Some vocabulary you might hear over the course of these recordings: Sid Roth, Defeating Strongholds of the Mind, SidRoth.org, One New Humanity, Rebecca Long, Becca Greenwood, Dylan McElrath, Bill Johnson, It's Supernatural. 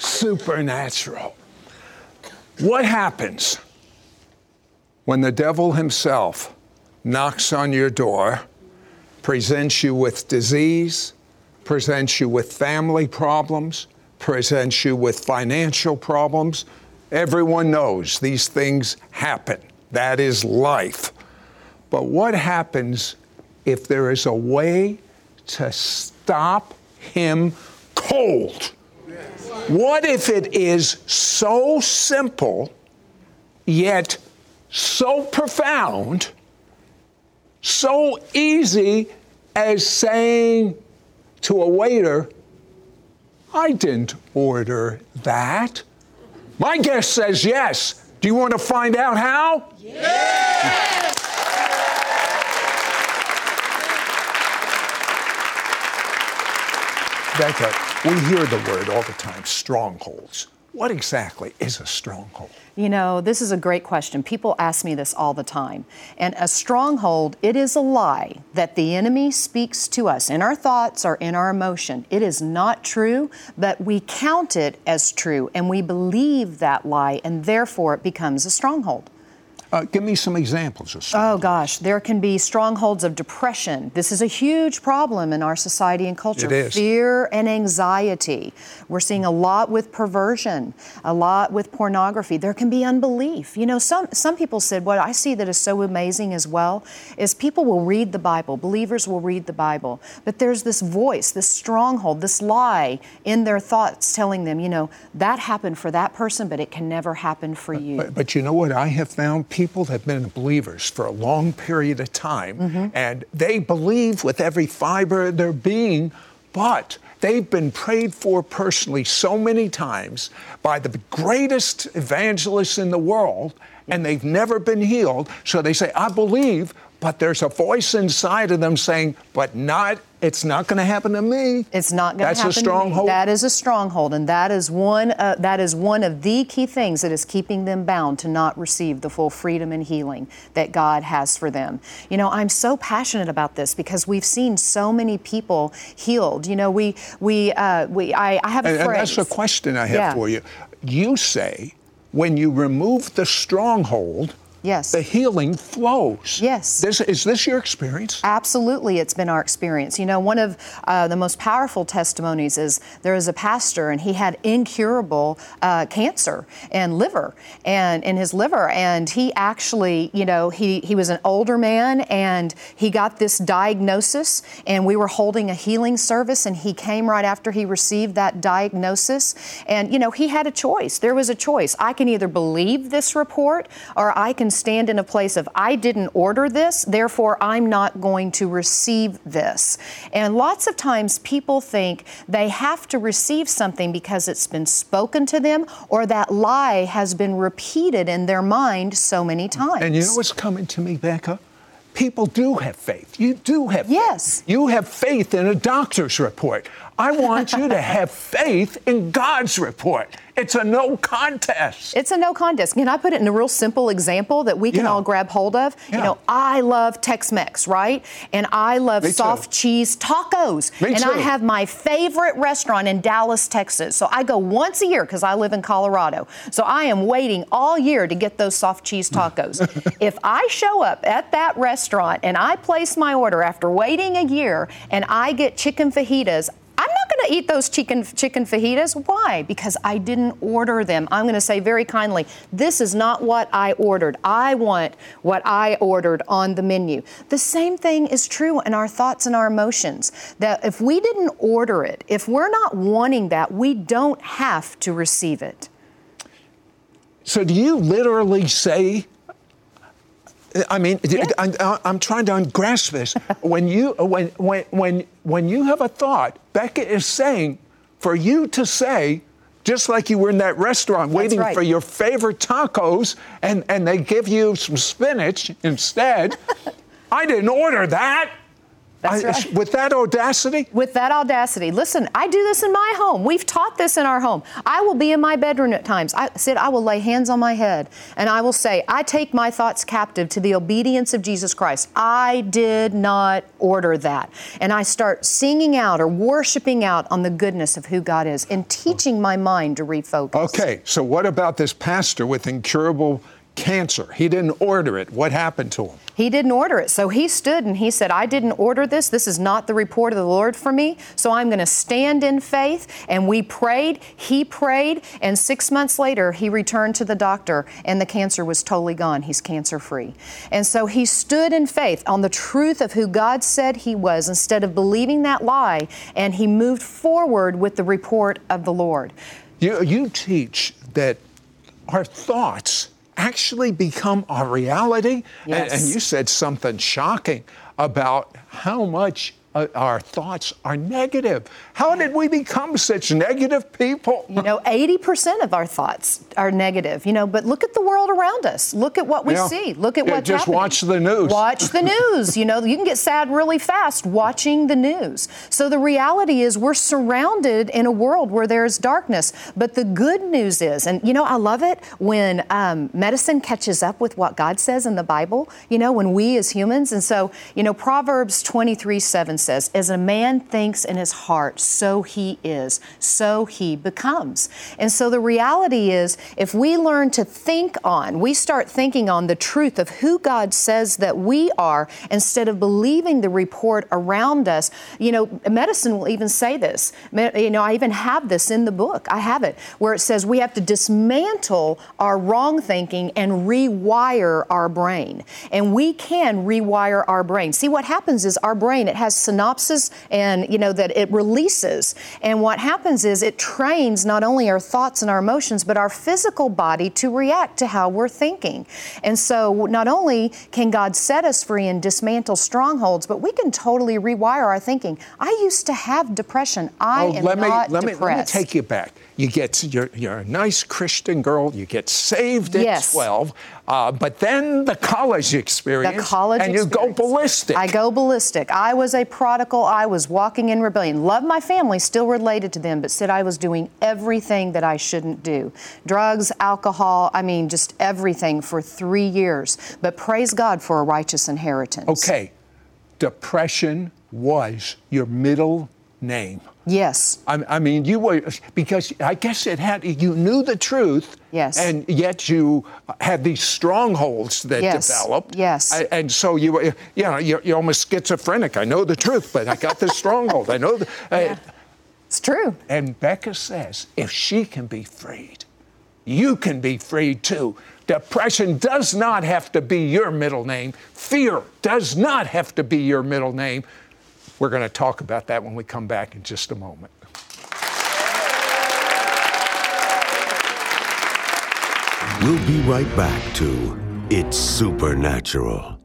supernatural. What happens when the devil himself knocks on your door, presents you with disease, presents you with family problems, presents you with financial problems? Everyone knows these things happen. That is life. But what happens if there is a way to stop him cold? What if it is so simple, yet so profound, so easy as saying to a waiter, "I didn't order that"? My guest says yes. Do you want to find out how? Yes! Becca, we hear the word all the time, strongholds. What exactly is a stronghold? You know, this is a great question. People ask me this all the time. And a stronghold, it is a lie that the enemy speaks to us in our thoughts or in our emotion. It is not true, but we count it as true, and we believe that lie, and therefore it becomes a stronghold. Give me some examples of strongholds. Oh, gosh. There can be strongholds of depression. This is a huge problem in our society and culture. It is. Fear and anxiety. We're seeing a lot with perversion, a lot with pornography. There can be unbelief. You know, some people said, what I see that is so amazing as well is people will read the Bible. Believers will read the Bible. But there's this voice, this stronghold, this lie in their thoughts telling them, you know, that happened for that person, but it can never happen for you. But you know what I have found? People have been believers for a long period of time, and they believe with every fiber of their being, but they've been prayed for personally so many times by the greatest evangelists in the world, and they've never been healed. So they say, "I believe," but there's a voice inside of them saying, "But not. It's not going to happen to me. It's not going to happen to me." That's a stronghold. That is a stronghold, and that is one of the key things that is keeping them bound to not receive the full freedom and healing that God has for them. You know, I'm so passionate about this because we've seen so many people healed. You know, I have a phrase. And that's a question I have for you. You say, when you remove the stronghold, yes, the healing flows. Yes. Is this your experience? Absolutely, it's been our experience. You know, one of the most powerful testimonies is there was a pastor, and he had incurable cancer and liver, and in his liver, and he actually, you know, he was an older man, and he got this diagnosis, and we were holding a healing service, and he came right after he received that diagnosis, and, you know, he had a choice. There was a choice. I can either believe this report, or I can stand in a place of, I didn't order this, therefore I'm not going to receive this. And lots of times people think they have to receive something because it's been spoken to them, or that lie has been repeated in their mind so many times. And you know what's coming to me, Becca? People do have faith. You do have faith. Yes. You have faith in a doctor's report. I want you to have faith in God's report. It's a no contest. It's a no contest. Can I put it in a real simple example that we can all grab hold of? Yeah. You know, I love Tex-Mex, right? And I love soft cheese tacos. Me too. I have my favorite restaurant in Dallas, Texas. So I go once a year because I live in Colorado. So I am waiting all year to get those soft cheese tacos. If I show up at that restaurant and I place my order after waiting a year and I get chicken fajitas, I'm not going to eat those chicken fajitas. Why? Because I didn't order them. I'm going to say very kindly, this is not what I ordered. I want what I ordered on the menu. The same thing is true in our thoughts and our emotions, that if we didn't order it, if we're not wanting that, we don't have to receive it. So do you literally say, I mean, yes. I'm trying to grasp this. When you have a thought, Becca is saying, for you to say, just like you were in that restaurant waiting right. for your favorite tacos, and they give you some spinach instead. I didn't order that. That's right. With that audacity? With that audacity. Listen, I do this in my home. We've taught this in our home. I will be in my bedroom at times. I will lay hands on my head, and I will say, I take my thoughts captive to the obedience of Jesus Christ. I did not order that. And I start singing out or worshiping out on the goodness of who God is and teaching my mind to refocus. Okay, so what about this pastor with incurable cancer? He didn't order it. What happened to him? He didn't order it. So he stood and he said, I didn't order this. This is not the report of the Lord for me. So I'm going to stand in faith. And we prayed. He prayed. And 6 months later, he returned to the doctor and the cancer was totally gone. He's cancer free. And so he stood in faith on the truth of who God said he was instead of believing that lie. And he moved forward with the report of the Lord. You teach that our thoughts actually become our reality. Yes. And you said something shocking about how much our thoughts are negative. How did we become such negative people? 80% of our thoughts are negative, but look at the world around us. Look at what we see. Look at what's happening. Just watch the news. Watch the news. You can get sad really fast watching the news. So the reality is we're surrounded in a world where there's darkness. But the good news is, and I love it when medicine catches up with what God says in the Bible, when we as humans. And so, Proverbs 23:7 says, as a man thinks in his heart, so he is, so he becomes. And so the reality is, if we learn to start thinking on the truth of who God says that we are, instead of believing the report around us, medicine will even say this. I even have this in the book. I have it where it says we have to dismantle our wrong thinking and rewire our brain. And we can rewire our brain. See, what happens is our brain, it has synapses and, that it releases. And what happens is it trains not only our thoughts and our emotions, but our physical body to react to how we're thinking. And so not only can God set us free and dismantle strongholds, but we can totally rewire our thinking. I used to have depression. Let me take you back. You're a nice Christian girl. You get saved at 12. But then the college experience. You go ballistic. I go ballistic. I was a prodigal. I was walking in rebellion. Loved my family, still related to them, but said I was doing everything that I shouldn't do. Drugs, alcohol, just everything for 3 years. But praise God for a righteous inheritance. Okay. Depression was your middle name. Yes. You were, because I guess you knew the truth. Yes. And yet you had these strongholds that developed. Yes. And so you were, you're almost schizophrenic. I know the truth, but I got this stronghold. I know. It's true. And Becca says, if she can be freed, you can be freed too. Depression does not have to be your middle name. Fear does not have to be your middle name. We're going to talk about that when we come back in just a moment. We'll be right back to It's Supernatural.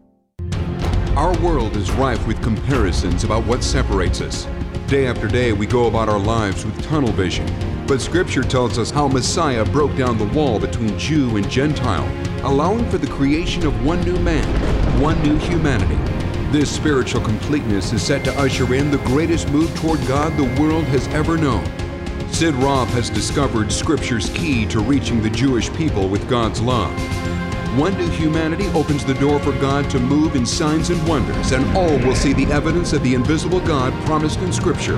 Our world is rife with comparisons about what separates us. Day after day, we go about our lives with tunnel vision. But Scripture tells us how Messiah broke down the wall between Jew and Gentile, allowing for the creation of one new man, one new humanity. This spiritual completeness is set to usher in the greatest move toward God the world has ever known. Sid Roth has discovered Scripture's key to reaching the Jewish people with God's love. One New Humanity opens the door for God to move in signs and wonders, and all will see the evidence of the invisible God promised in Scripture.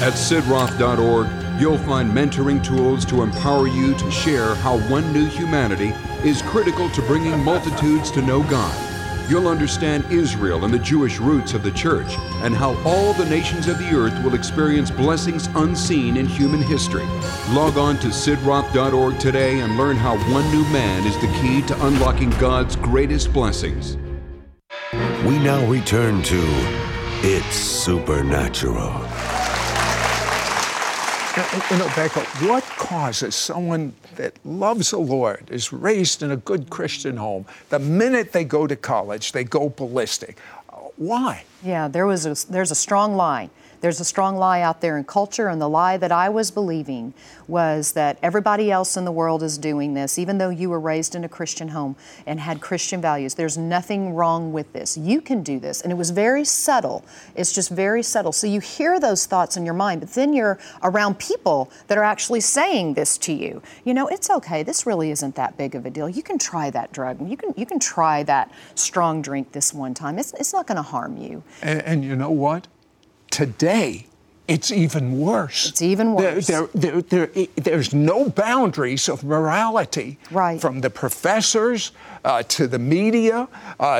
At SidRoth.org, you'll find mentoring tools to empower you to share how One New Humanity is critical to bringing multitudes to know God. You'll understand Israel and the Jewish roots of the church and how all the nations of the earth will experience blessings unseen in human history. Log on to SidRoth.org today and learn how one new man is the key to unlocking God's greatest blessings. We now return to It's Supernatural. You know, Becca, what causes someone that loves the Lord, is raised in a good Christian home, the minute they go to college, they go ballistic? Why? Yeah, there's a strong lie. There's a strong lie out there in culture, and the lie that I was believing was that everybody else in the world is doing this, even though you were raised in a Christian home and had Christian values. There's nothing wrong with this. You can do this. And it was very subtle. It's just very subtle. So you hear those thoughts in your mind, but then you're around people that are actually saying this to you. You know, it's okay. This really isn't that big of a deal. You can try that drug. You can try that strong drink this one time. It's not going to harm you. And you know what? Today, it's even worse. It's even worse. There's no boundaries of morality. Right. From the professors to the media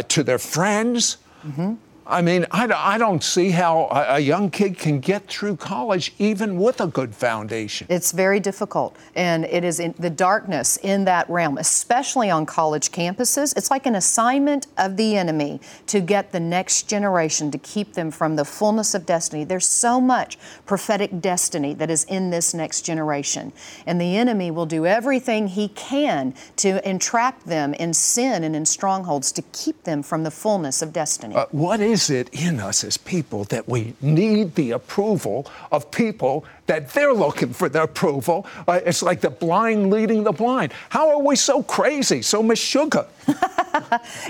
to their friends. Mm-hmm. I mean, I don't see how a young kid can get through college even with a good foundation. It's very difficult, and it is in the darkness in that realm, especially on college campuses. It's like an assignment of the enemy to get the next generation, to keep them from the fullness of destiny. There's so much prophetic destiny that is in this next generation, and the enemy will do everything he can to entrap them in sin and in strongholds to keep them from the fullness of destiny. What is it in us as people that we need the approval of people that they're looking for their approval? It's like the blind leading the blind. How are we so crazy, so misshuga?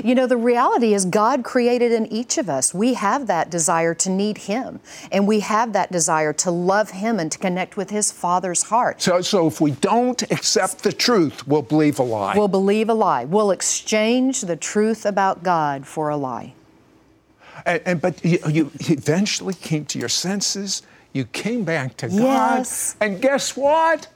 You know, the reality is God created in each of us. We have that desire to need Him, and we have that desire to love Him and to connect with His Father's heart. So if we don't accept the truth, we'll believe a lie. We'll believe a lie. We'll exchange the truth about God for a lie. But you eventually came to your senses. You came back to God. Yes. And guess what?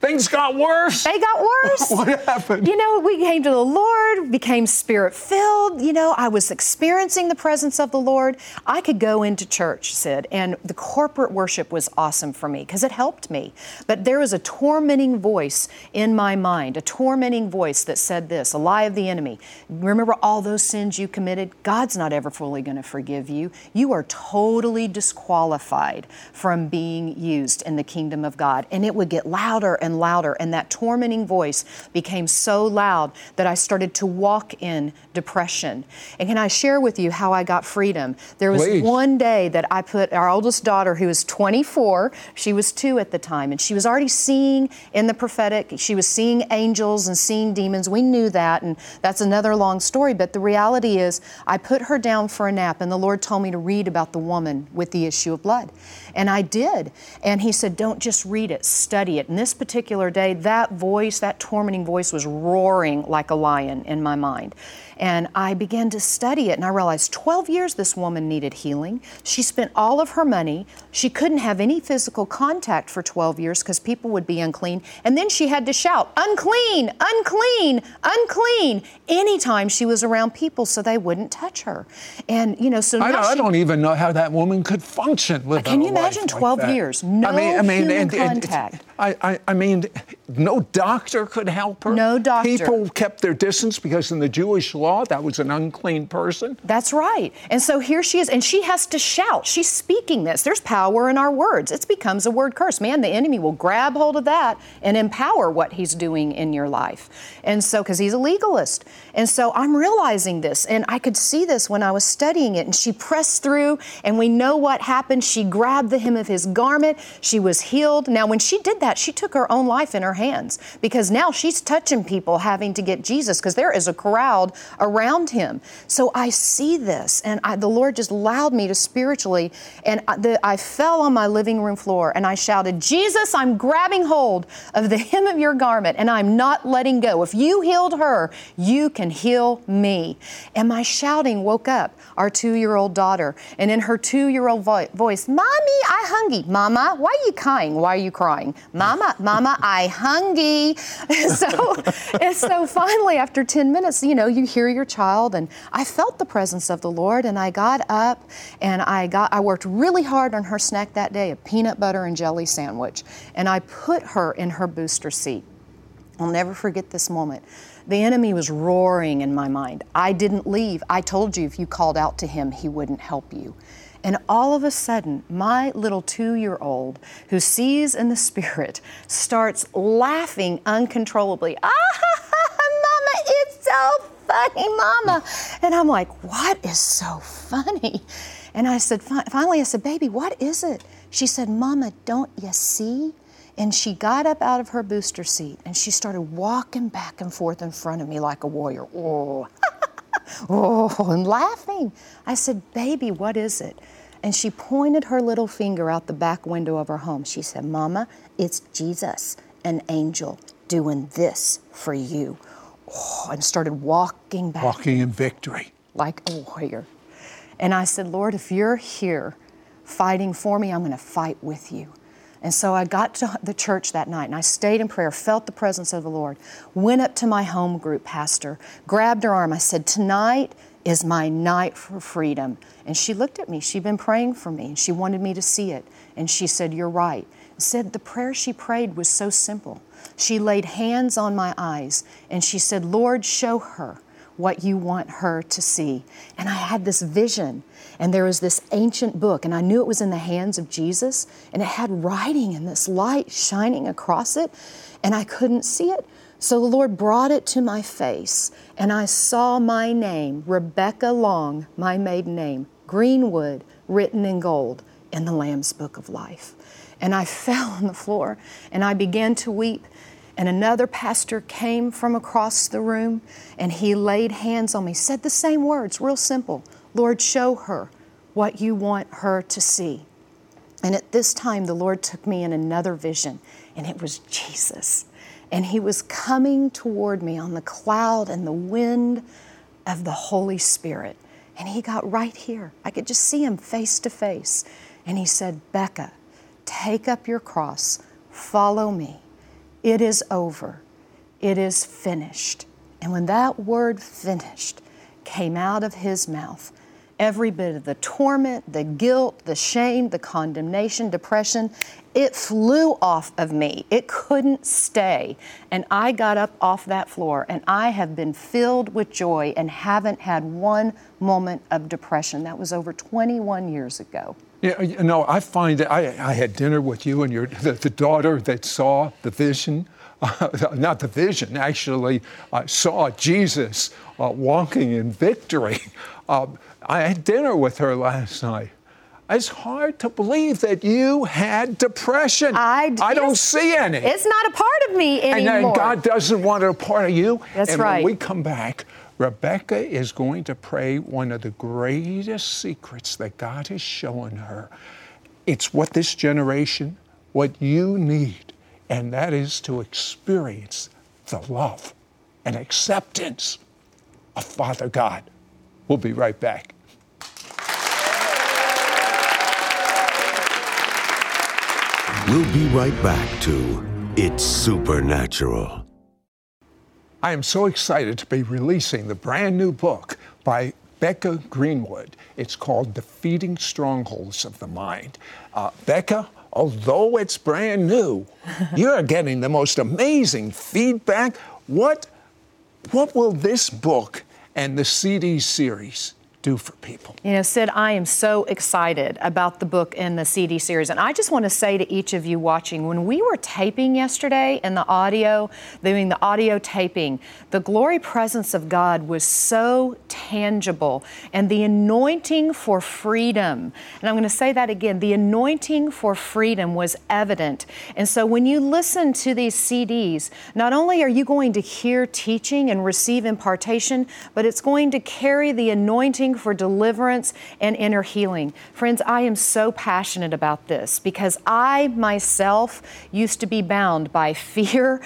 Things got worse. They got worse. What happened? You know, we came to the Lord, became Spirit-filled. You know, I was experiencing the presence of the Lord. I could go into church, Sid, and the corporate worship was awesome for me because it helped me. But there was a tormenting voice in my mind, a tormenting voice that said this, a lie of the enemy. Remember all those sins you committed? God's not ever fully going to forgive you. You are totally disqualified from being used in the kingdom of God. And it would get louder and louder, and that tormenting voice became so loud that I started to walk in depression. And can I share with you how I got freedom? There was one day that I put our oldest daughter, who was 24, she was 2 at the time, and she was already seeing in the prophetic. She was seeing angels and seeing demons. We knew that, and that's another long story, but the reality is I put her down for a nap, and the Lord told me to read about the woman with the issue of blood. And I did. And He said, don't just read it, study it. And this particular day, that voice, that tormenting voice, was roaring like a lion in my mind. And I began to study it, and I realized 12 years this woman needed healing. She spent all of her money. She couldn't have any physical contact for 12 years because people would be unclean. And then she had to shout, unclean, unclean, unclean, anytime she was around people so they wouldn't touch her. And, you know, so now I don't even know how that woman could function without a life like that. Can you imagine 12 years, no human contact? I mean, no doctor could help her. No doctor. People kept their distance because in the Jewish law, that was an unclean person. That's right. And so here she is, and she has to shout. She's speaking this. There's power in our words. It becomes a word curse. Man, the enemy will grab hold of that and empower what he's doing in your life. And so, because he's a legalist. And so I'm realizing this, and I could see this when I was studying it, and she pressed through, and we know what happened. She grabbed the hem of His garment. She was healed. Now, when she did that, she took her own life in her hands because now she's touching people having to get Jesus because there is a crowd around Him. So I see this, and the Lord just allowed me to spiritually, and I fell on my living room floor and I shouted, Jesus, I'm grabbing hold of the hem of your garment and I'm not letting go. If you healed her, you can heal me. And my shouting woke up our 2-year-old daughter, and in her 2-year-old voice, Mommy, I hungry. Mama, why are you crying? Why are you crying? Mama, I hungry. So finally, after 10 minutes, you know, you hear your child, and I felt the presence of the Lord, and I got up, and I worked really hard on her snack that day, a peanut butter and jelly sandwich, and I put her in her booster seat. I'll never forget this moment. The enemy was roaring in my mind. I didn't leave. I told you if you called out to him, he wouldn't help you. And all of a sudden, my little 2-year-old who sees in the spirit starts laughing uncontrollably. Mama, it's so funny, Mama. And I'm like, what is so funny? And I said, finally, baby, what is it? She said, Mama, don't you see? And she got up out of her booster seat and she started walking back and forth in front of me like a warrior. Oh. Oh, and laughing. I said, baby, what is it? And she pointed her little finger out the back window of her home. She said, Mama, it's Jesus, an angel, doing this for you. Oh, and started walking back. Walking in victory. Like a warrior. And I said, Lord, if you're here fighting for me, I'm going to fight with you. And so I got to the church that night, and I stayed in prayer, felt the presence of the Lord, went up to my home group pastor, grabbed her arm. I said, tonight is my night for freedom. And she looked at me. She'd been praying for me, and she wanted me to see it. And she said, you're right. Said the prayer she prayed was so simple. She laid hands on my eyes, and she said, Lord, show her what you want her to see. And I had this vision, and there was this ancient book, and I knew it was in the hands of Jesus, and it had writing and this light shining across it, and I couldn't see it. So the Lord brought it to my face, and I saw my name, Rebecca Long, my maiden name, Greenwood, written in gold in the Lamb's Book of Life. And I fell on the floor, and I began to weep. And another pastor came from across the room, and he laid hands on me, said the same words, real simple. Lord, show her what you want her to see. And at this time, the Lord took me in another vision, and it was Jesus. And he was coming toward me on the cloud and the wind of the Holy Spirit. And he got right here. I could just see him face to face. And he said, Becca, take up your cross, follow me. It is over. It is finished. And when that word finished came out of his mouth, every bit of the torment, the guilt, the shame, the condemnation, depression, it flew off of me. It couldn't stay. And I got up off that floor, and I have been filled with joy and haven't had one moment of depression. That was over 21 years ago. Yeah, you know, I find that I had dinner with you and the daughter that saw the vision, not the vision, actually saw Jesus walking in victory. I had dinner with her last night. It's hard to believe that you had depression. I don't see any. It's not a part of me anymore. And God doesn't want it a part of you. That's right. And when we come back, Rebecca is going to pray one of the greatest secrets that God has shown her. It's what this generation, what you need, and that is to experience the love and acceptance of Father God. We'll be right back. We'll be right back to It's Supernatural. I am so excited to be releasing the brand new book by Becca Greenwood. It's called Defeating Strongholds of the Mind. Becca, although it's brand new, you're getting the most amazing feedback. What will this book and the CD series do for people? You know, Sid, I am so excited about the book and the CD series. And I just want to say to each of you watching, when we were taping yesterday and doing the audio taping, the glory presence of God was so tangible, and the anointing for freedom. And I'm going to say that again, the anointing for freedom was evident. And so when you listen to these CDs, not only are you going to hear teaching and receive impartation, but it's going to carry the anointing praying for deliverance and inner healing. Friends, I am so passionate about this because I myself used to be bound by fear,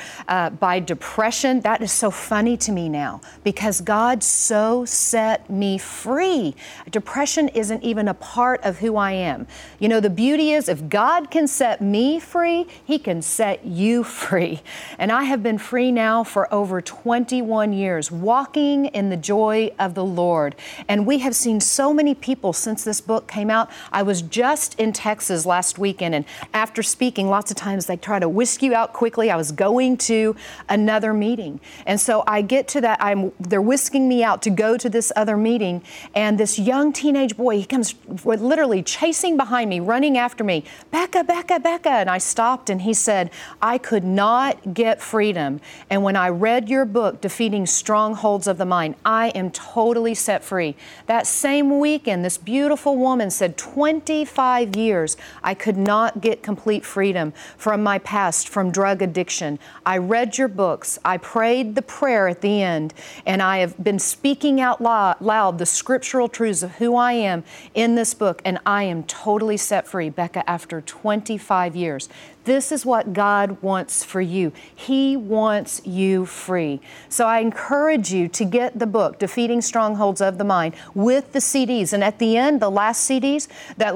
by depression. That is so funny to me now because God so set me free. Depression isn't even a part of who I am. You know, the beauty is if God can set me free, He can set you free. And I have been free now for over 21 years, walking in the joy of the Lord. And we have seen so many people since this book came out. I was just in Texas last weekend, and after speaking, lots of times they try to whisk you out quickly. I was going to another meeting. And so I get to that, they're whisking me out to go to this other meeting, and this young teenage boy, he comes literally chasing behind me, running after me, Becca, Becca, Becca. And I stopped, and he said, I could not get freedom. And when I read your book, Defeating Strongholds of the Mind, I am totally set free. That same weekend, this beautiful woman said, 25 years, I could not get complete freedom from my past, from drug addiction. I read your books. I prayed the prayer at the end, and I have been speaking out loud the scriptural truths of who I am in this book, and I am totally set free, Becca, after 25 years. This is what God wants for you. He wants you free. So I encourage you to get the book, Defeating Strongholds of the Mind, with the CDs. And at the end, that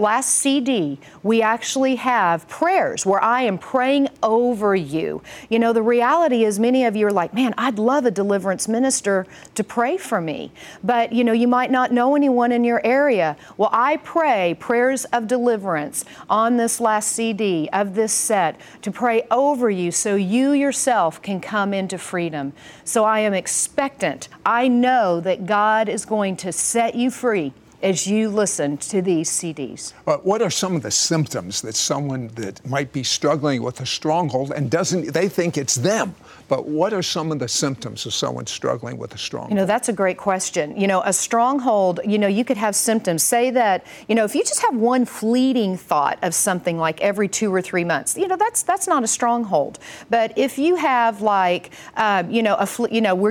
last CD, we actually have prayers where I am praying over you. You know, the reality is many of you are like, man, I'd love a deliverance minister to pray for me. But, you know, you might not know anyone in your area. Well, I pray prayers of deliverance on this last CD of this set, to pray over you so you yourself can come into freedom. So I am expectant. I know that God is going to set you free as you listen to these CDs. What are some of the symptoms that someone that might be struggling with a stronghold and they think it's them? But what are some of the symptoms of someone struggling with a stronghold? You know, that's a great question. You know, a stronghold, you know, you could have symptoms. Say that, you know, if you just have one fleeting thought of something like every 2 or 3 months, you know, that's not a stronghold. But if you have like, where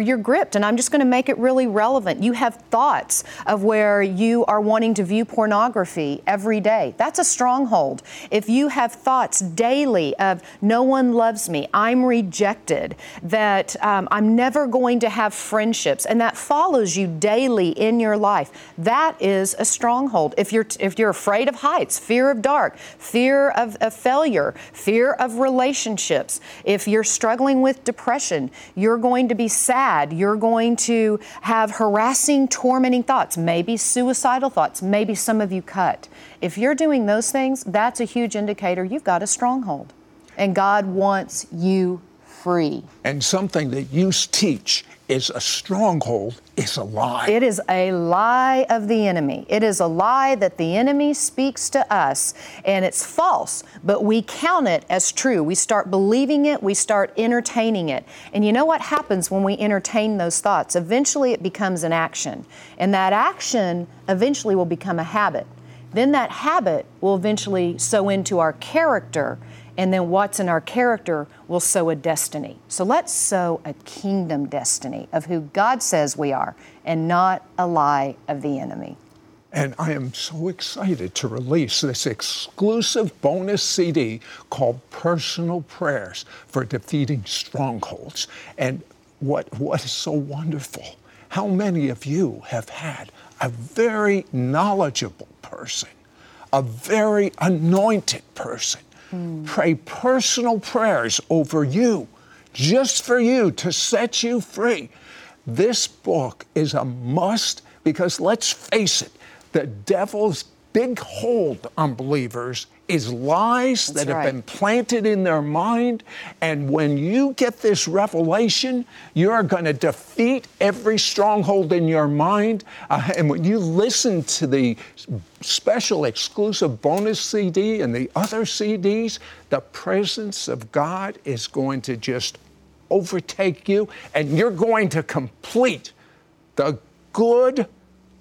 you're gripped, and I'm just going to make it really relevant, you have thoughts of where you are wanting to view pornography every day. That's a stronghold. If you have thoughts daily of no one loves me, I'm rejected, that I'm never going to have friendships, and that follows you daily in your life. That is a stronghold. If you're afraid of heights, fear of dark, fear of failure, fear of relationships, if you're struggling with depression, you're going to be sad, you're going to have harassing, tormenting thoughts, maybe suicidal thoughts, maybe some of you cut. If you're doing those things, that's a huge indicator you've got a stronghold, and God wants you free. And something that you teach is a stronghold is a lie. It is a lie of the enemy. It is a lie that the enemy speaks to us, and it's false, but we count it as true. We start believing it. We start entertaining it. And you know what happens when we entertain those thoughts? Eventually it becomes an action, and that action eventually will become a habit. Then that habit will eventually sow into our character, and then what's in our character will sow a destiny. So let's sow a kingdom destiny of who God says we are, and not a lie of the enemy. And I am so excited to release this exclusive bonus CD called Personal Prayers for Defeating Strongholds. And what is so wonderful? How many of you have had a very knowledgeable person, a very anointed person, pray personal prayers over you, just for you, to set you free? This book is a must because, let's face it, the devil's big hold on believers is lies have been planted in their mind. And when you get this revelation, you're going to defeat every stronghold in your mind. And when you listen to the special exclusive bonus CD and the other CDs, the presence of God is going to just overtake you, and you're going to complete the good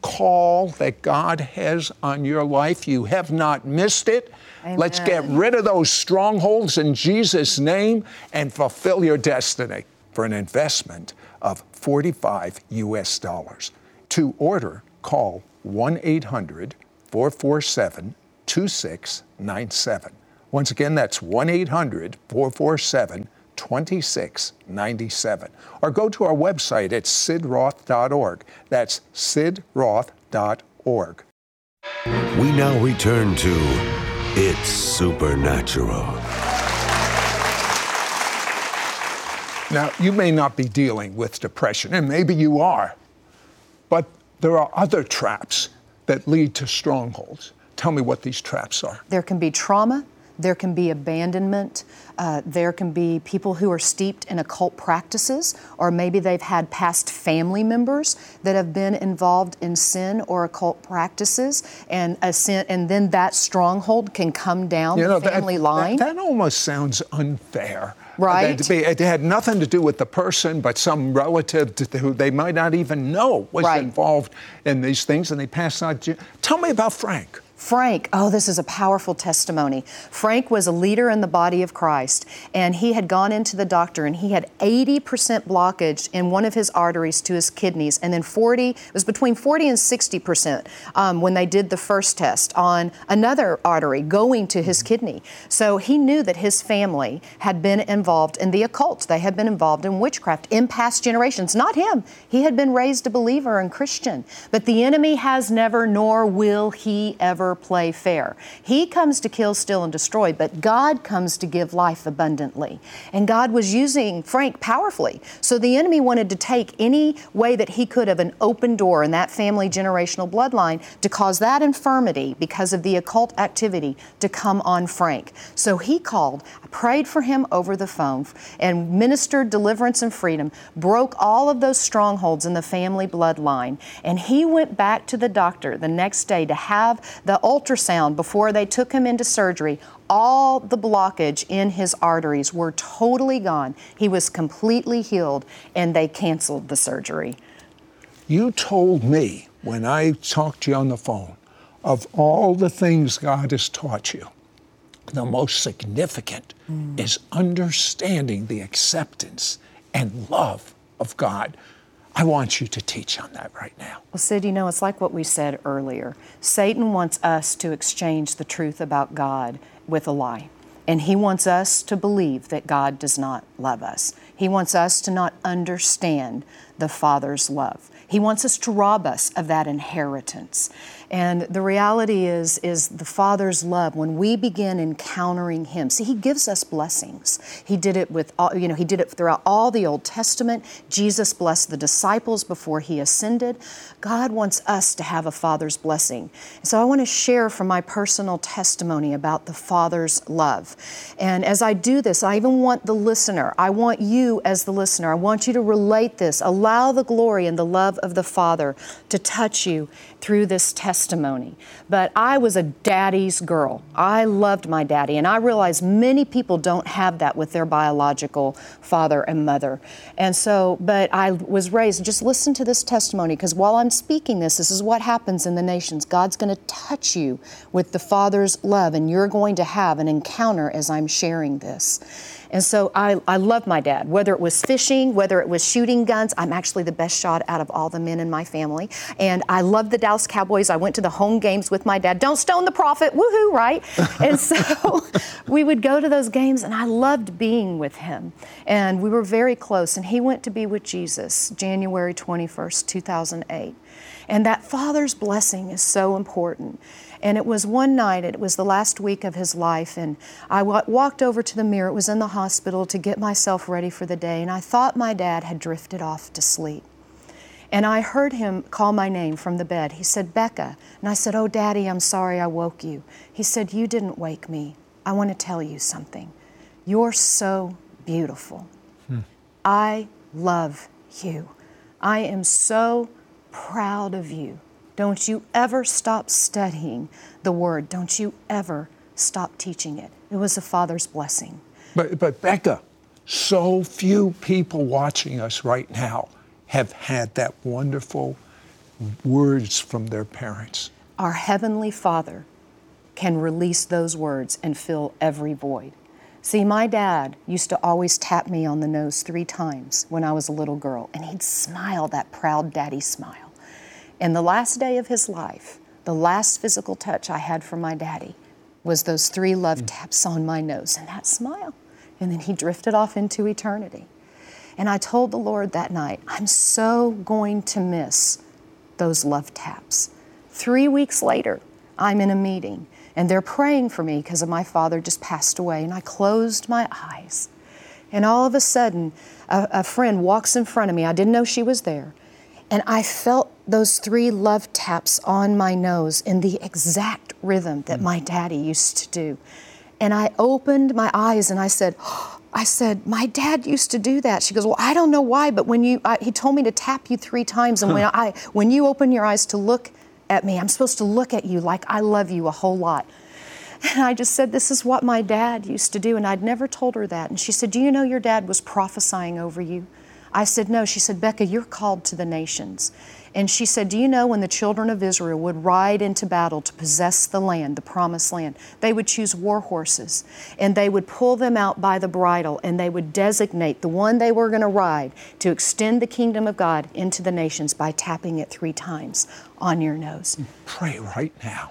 call that God has on your life. You have not missed it. Amen. Let's get rid of those strongholds in Jesus' name and fulfill your destiny for an investment of $45. To order, call 1-800-447-2697. Once again, that's 1-800-447-2697. Or go to our website at SidRoth.org. That's SidRoth.org. We now return to It's Supernatural. Now, you may not be dealing with depression, and maybe you are, but there are other traps that lead to strongholds. Tell me what these traps are. There can be trauma. There can be abandonment. There can be people who are steeped in occult practices, or maybe they've had past family members that have been involved in sin or occult practices, and then that stronghold can come down the family line. That almost sounds unfair. Right. It had nothing to do with the person, but some relative who they might not even know was involved in these things, and they passed on. Tell me about Frank. Frank, this is a powerful testimony. Frank was a leader in the body of Christ, and he had gone into the doctor, and he had 80% blockage in one of his arteries to his kidneys, and then it was between 40 and 60% when they did the first test on another artery going to his kidney. So he knew that his family had been involved in the occult. They had been involved in witchcraft in past generations. Not him. He had been raised a believer and Christian, but the enemy has never, nor will he ever, play fair. He comes to kill, steal, and destroy, but God comes to give life abundantly. And God was using Frank powerfully. So the enemy wanted to take any way that he could of an open door in that family generational bloodline to cause that infirmity because of the occult activity to come on Frank. So he called, I prayed for him over the phone, and ministered deliverance and freedom, broke all of those strongholds in the family bloodline. And he went back to the doctor the next day to have the ultrasound before they took him into surgery. All the blockage in his arteries were totally gone. He was completely healed, and they canceled the surgery. You told me when I talked to you on the phone, of all the things God has taught you, the most significant is understanding the acceptance and love of God. I want you to teach on that right now. Well, Sid, it's like what we said earlier. Satan wants us to exchange the truth about God with a lie. And he wants us to believe that God does not love us. He wants us to not understand the Father's love. He wants us to rob us of that inheritance. And the reality is the Father's love, when we begin encountering Him, see, He gives us blessings. He did it He did it throughout all the Old Testament. Jesus blessed the disciples before He ascended. God wants us to have a Father's blessing. So I want to share from my personal testimony about the Father's love. And as I do this, I want you as the listener, I want you to relate this. Allow the glory and the love of the Father to touch you through this testimony. But I was a daddy's girl. I loved my daddy, and I realize many people don't have that with their biological father and mother. And so, but I was raised, just listen to this testimony, because while I'm speaking this is what happens in the nations. God's going to touch you with the Father's love, and you're going to have an encounter as I'm sharing this. And so I loved my dad, whether it was fishing, whether it was shooting guns. I'm actually the best shot out of all the men in my family. And I loved the Dallas Cowboys. I went to the home games with my dad. Don't stone the prophet. Woohoo, right? And so we would go to those games, and I loved being with him. And we were very close. And he went to be with Jesus, January 21st, 2008. And that Father's blessing is so important. And it was one night, it was the last week of his life, and I walked over to the mirror. It was in the hospital to get myself ready for the day, and I thought my dad had drifted off to sleep. And I heard him call my name from the bed. He said, Becca. And I said, oh, Daddy, I'm sorry I woke you. He said, you didn't wake me. I want to tell you something. You're so beautiful. I love you. I am so proud of you. Don't you ever stop studying the Word. Don't you ever stop teaching it. It was a Father's blessing. But Becca, so few people watching us right now have had that wonderful words from their parents. Our Heavenly Father can release those words and fill every void. See, my dad used to always tap me on the nose 3 times when I was a little girl, and he'd smile that proud daddy smile. And the last day of his life, the last physical touch I had from my daddy was those three love taps on my nose and that smile. And then he drifted off into eternity. And I told the Lord that night, I'm so going to miss those love taps. 3 weeks later, I'm in a meeting, and they're praying for me because of my father just passed away, and I closed my eyes. And all of a sudden, a friend walks in front of me. I didn't know she was there. And I felt those three love taps on my nose in the exact rhythm that my daddy used to do. And I opened my eyes and I said, my dad used to do that. She goes, well, I don't know why, but when he told me to tap you three times. And when you open your eyes to look at me, I'm supposed to look at you like I love you a whole lot. And I just said, this is what my dad used to do. And I'd never told her that. And she said, do you know your dad was prophesying over you? I said, no. She said, Becca, you're called to the nations. And she said, do you know when the children of Israel would ride into battle to possess the land, the promised land, they would choose war horses and they would pull them out by the bridle and they would designate the one they were going to ride to extend the kingdom of God into the nations by tapping it three times on your nose. Pray right now.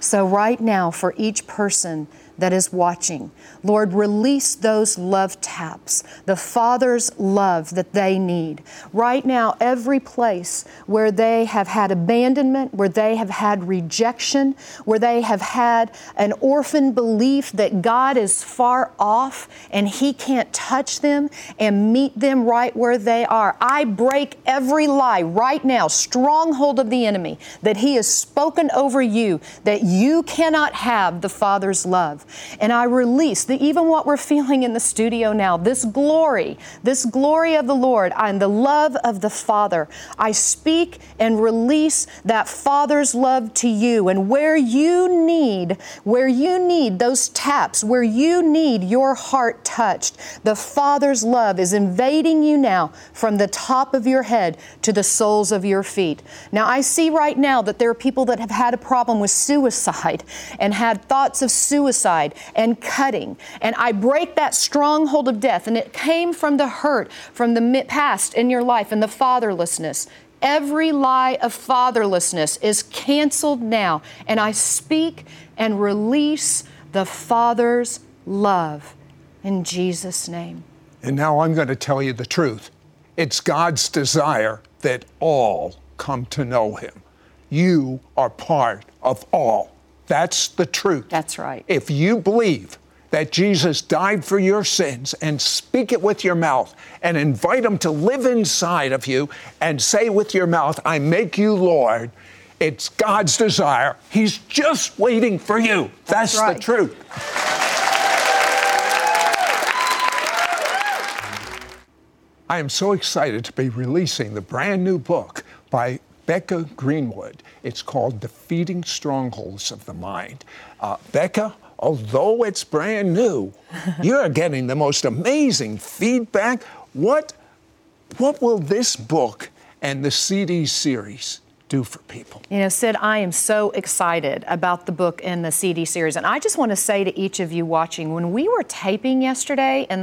So right now, for each person that is watching, Lord, release those love taps, the Father's love that they need. Right now, every place where they have had abandonment, where they have had rejection, where they have had an orphan belief that God is far off and He can't touch them and meet them right where they are. I break every lie right now, stronghold of the enemy, that He has spoken over you, that you cannot have the Father's love. And I release even what we're feeling in the studio now, this glory of the Lord and the love of the Father. I speak and release that Father's love to you. And where you need those taps, where you need your heart touched, the Father's love is invading you now from the top of your head to the soles of your feet. Now, I see right now that there are people that have had a problem with suicide and had thoughts of suicide and cutting. And I break that stronghold of death. And it came from the hurt, from the past in your life and the fatherlessness. Every lie of fatherlessness is canceled now. And I speak and release the Father's love in Jesus' name. And now I'm going to tell you the truth. It's God's desire that all come to know Him. You are part of all. That's the truth. That's right. If you believe that Jesus died for your sins and speak it with your mouth and invite Him to live inside of you and say with your mouth, I make you Lord, it's God's desire. He's just waiting for you. That's right. The truth. I am so excited to be releasing the brand new book by Becca Greenwood. It's called Defeating Strongholds of the Mind. Becca, although it's brand new, you're getting the most amazing feedback. What will this book and the CD series do for people? You know, Sid, I am so excited about the book and the CD series. And I just want to say to each of you watching, when we were taping yesterday and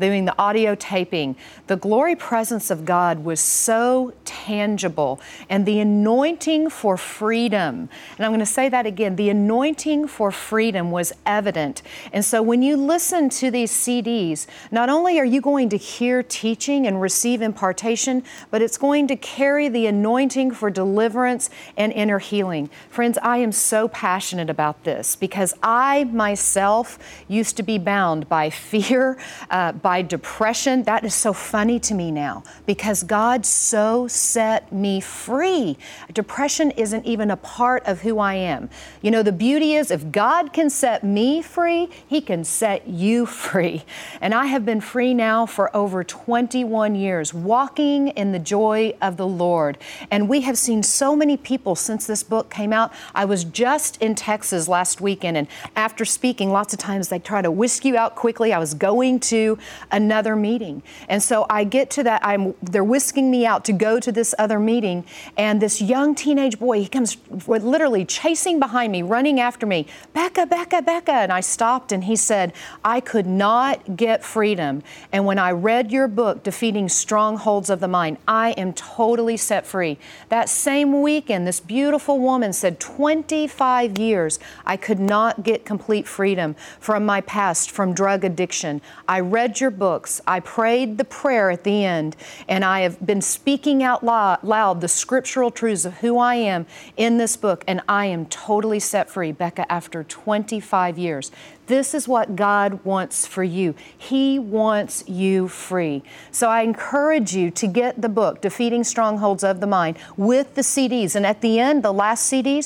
doing the audio taping, the glory presence of God was so tangible, and the anointing for freedom. And I'm going to say that again, the anointing for freedom was evident. And so when you listen to these CDs, not only are you going to hear teaching and receive impartation, but it's going to carry the anointing for deliverance and inner healing. Friends, I am so passionate about this because I myself used to be bound by fear, by depression. That is so funny to me now because God so set me free. Depression isn't even a part of who I am. You know, the beauty is if God can set me free, He can set you free. And I have been free now for over 21 years, walking in the joy of the Lord. And we have seen so many people since this book came out. I was just in Texas last weekend, and after speaking, lots of times they try to whisk you out quickly. I was going to another meeting. And so I get to that. They're whisking me out to go to this other meeting, and this young teenage boy, he comes literally chasing behind me, running after me, Becca, Becca, Becca. And I stopped, and he said, I could not get freedom. And when I read your book, Defeating Strongholds of the Mind, I am totally set free. That same weekend, this beautiful woman said, 25 years, I could not get complete freedom from my past, from drug addiction. I read your books. I prayed the prayer at the end, and I have been speaking out loud the scriptural truths of who I am in this book, and I am totally set free, Becca, after 25 years. This is what God wants for you. He wants you free. So I encourage you to get the book, Defeating Strongholds of the Mind, with the CDs. And at the end, that last CD,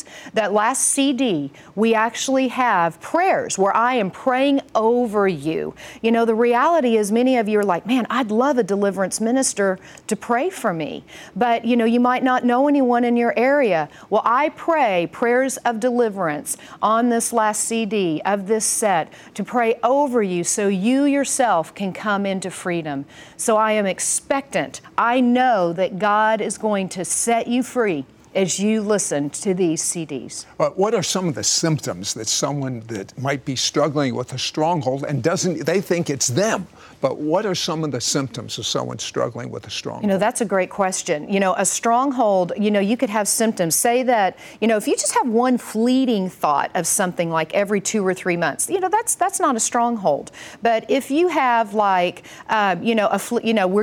we actually have prayers where I am praying over you. You know, the reality is many of you are like, man, I'd love a deliverance minister to pray for me. But, you know, you might not know anyone in your area. Well, I pray prayers of deliverance on this last CD of this set, to pray over you so you yourself can come into freedom. So I am expectant. I know that God is going to set you free as you listen to these CDs. What are some of the symptoms that someone that might be struggling with a stronghold and they think it's them, but what are some of the symptoms of someone struggling with a stronghold? You know, that's a great question. You know, a stronghold, you know, you could have symptoms. Say that, you know, if you just have one fleeting thought of something like every 2 or 3 months, you know, that's not a stronghold. But if you have like, where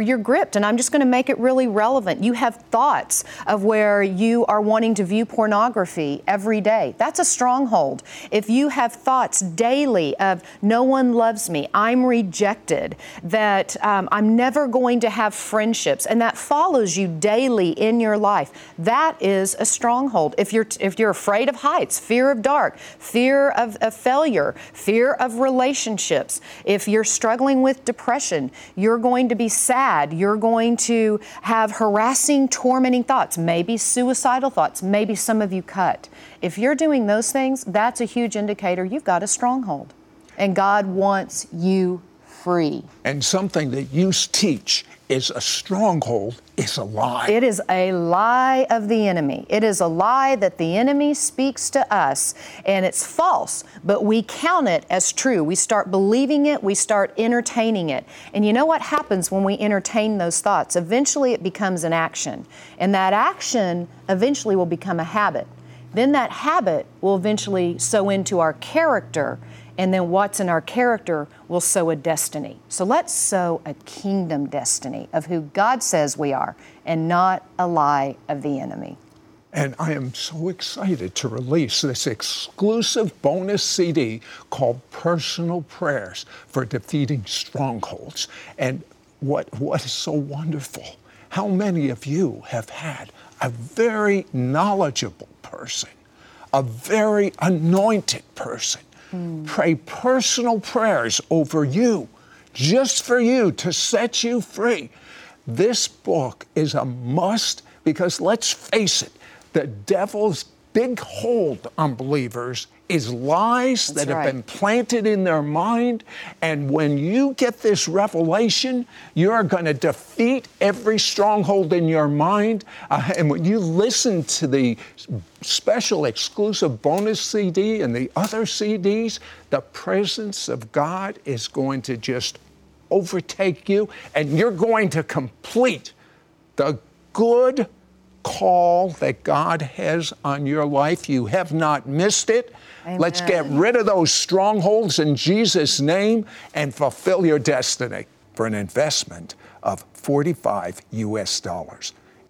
you're gripped, and I'm just going to make it really relevant, you have thoughts of where you are wanting to view pornography every day. That's a stronghold. If you have thoughts daily of no one loves me, I'm rejected, that I'm never going to have friendships, and that follows you daily in your life, that is a stronghold. If you're afraid of heights, fear of dark, fear of failure, fear of relationships, if you're struggling with depression, you're going to be sad, you're going to have harassing, tormenting thoughts, maybe suicidal thoughts, maybe some of you cut. If you're doing those things, that's a huge indicator you've got a stronghold, and God wants you free. And something that you teach is a stronghold is a lie. It is a lie of the enemy. It is a lie that the enemy speaks to us, and it's false, but we count it as true. We start believing it. We start entertaining it. And you know what happens when we entertain those thoughts? Eventually it becomes an action, and that action eventually will become a habit. Then that habit will eventually sow into our character, and then what's in our character will sow a destiny. So let's sow a kingdom destiny of who God says we are, and not a lie of the enemy. And I am so excited to release this exclusive bonus CD called Personal Prayers for Defeating Strongholds. And what is so wonderful? How many of you have had a very knowledgeable person, a very anointed person, pray personal prayers over you, just for you, to set you free? This book is a must, because let's face it, the devil's big hold on believers is lies have been planted in their mind. And when you get this revelation, you're going to defeat every stronghold in your mind. And when you listen to the special exclusive bonus CD and the other CDs, the presence of God is going to just overtake you, and you're going to complete the good call that God has on your life. You have not missed it. Amen. Let's get rid of those strongholds in Jesus' name and fulfill your destiny for an investment of $45.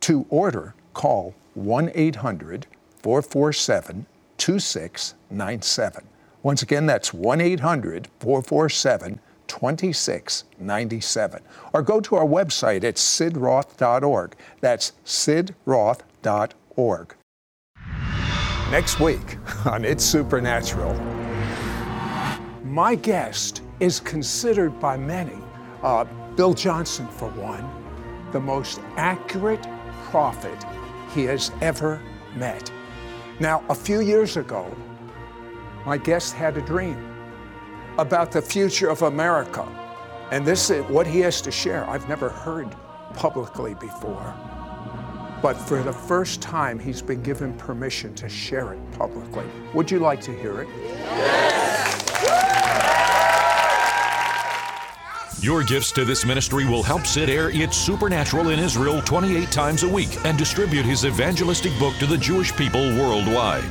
To order, call 1-800-447-2697. Once again, that's 1-800-447-2697. Or go to our website at SidRoth.org. That's SidRoth.org. Next week on It's Supernatural, my guest is considered by many, Bill Johnson for one, the most accurate prophet he has ever met. Now, a few years ago, my guest had a dream about the future of America. And this is what he has to share. I've never heard publicly before, but for the first time, he's been given permission to share it publicly. Would you like to hear it? Yes! Your gifts to this ministry will help Sid air It's Supernatural in Israel 28 times a week and distribute his evangelistic book to the Jewish people worldwide.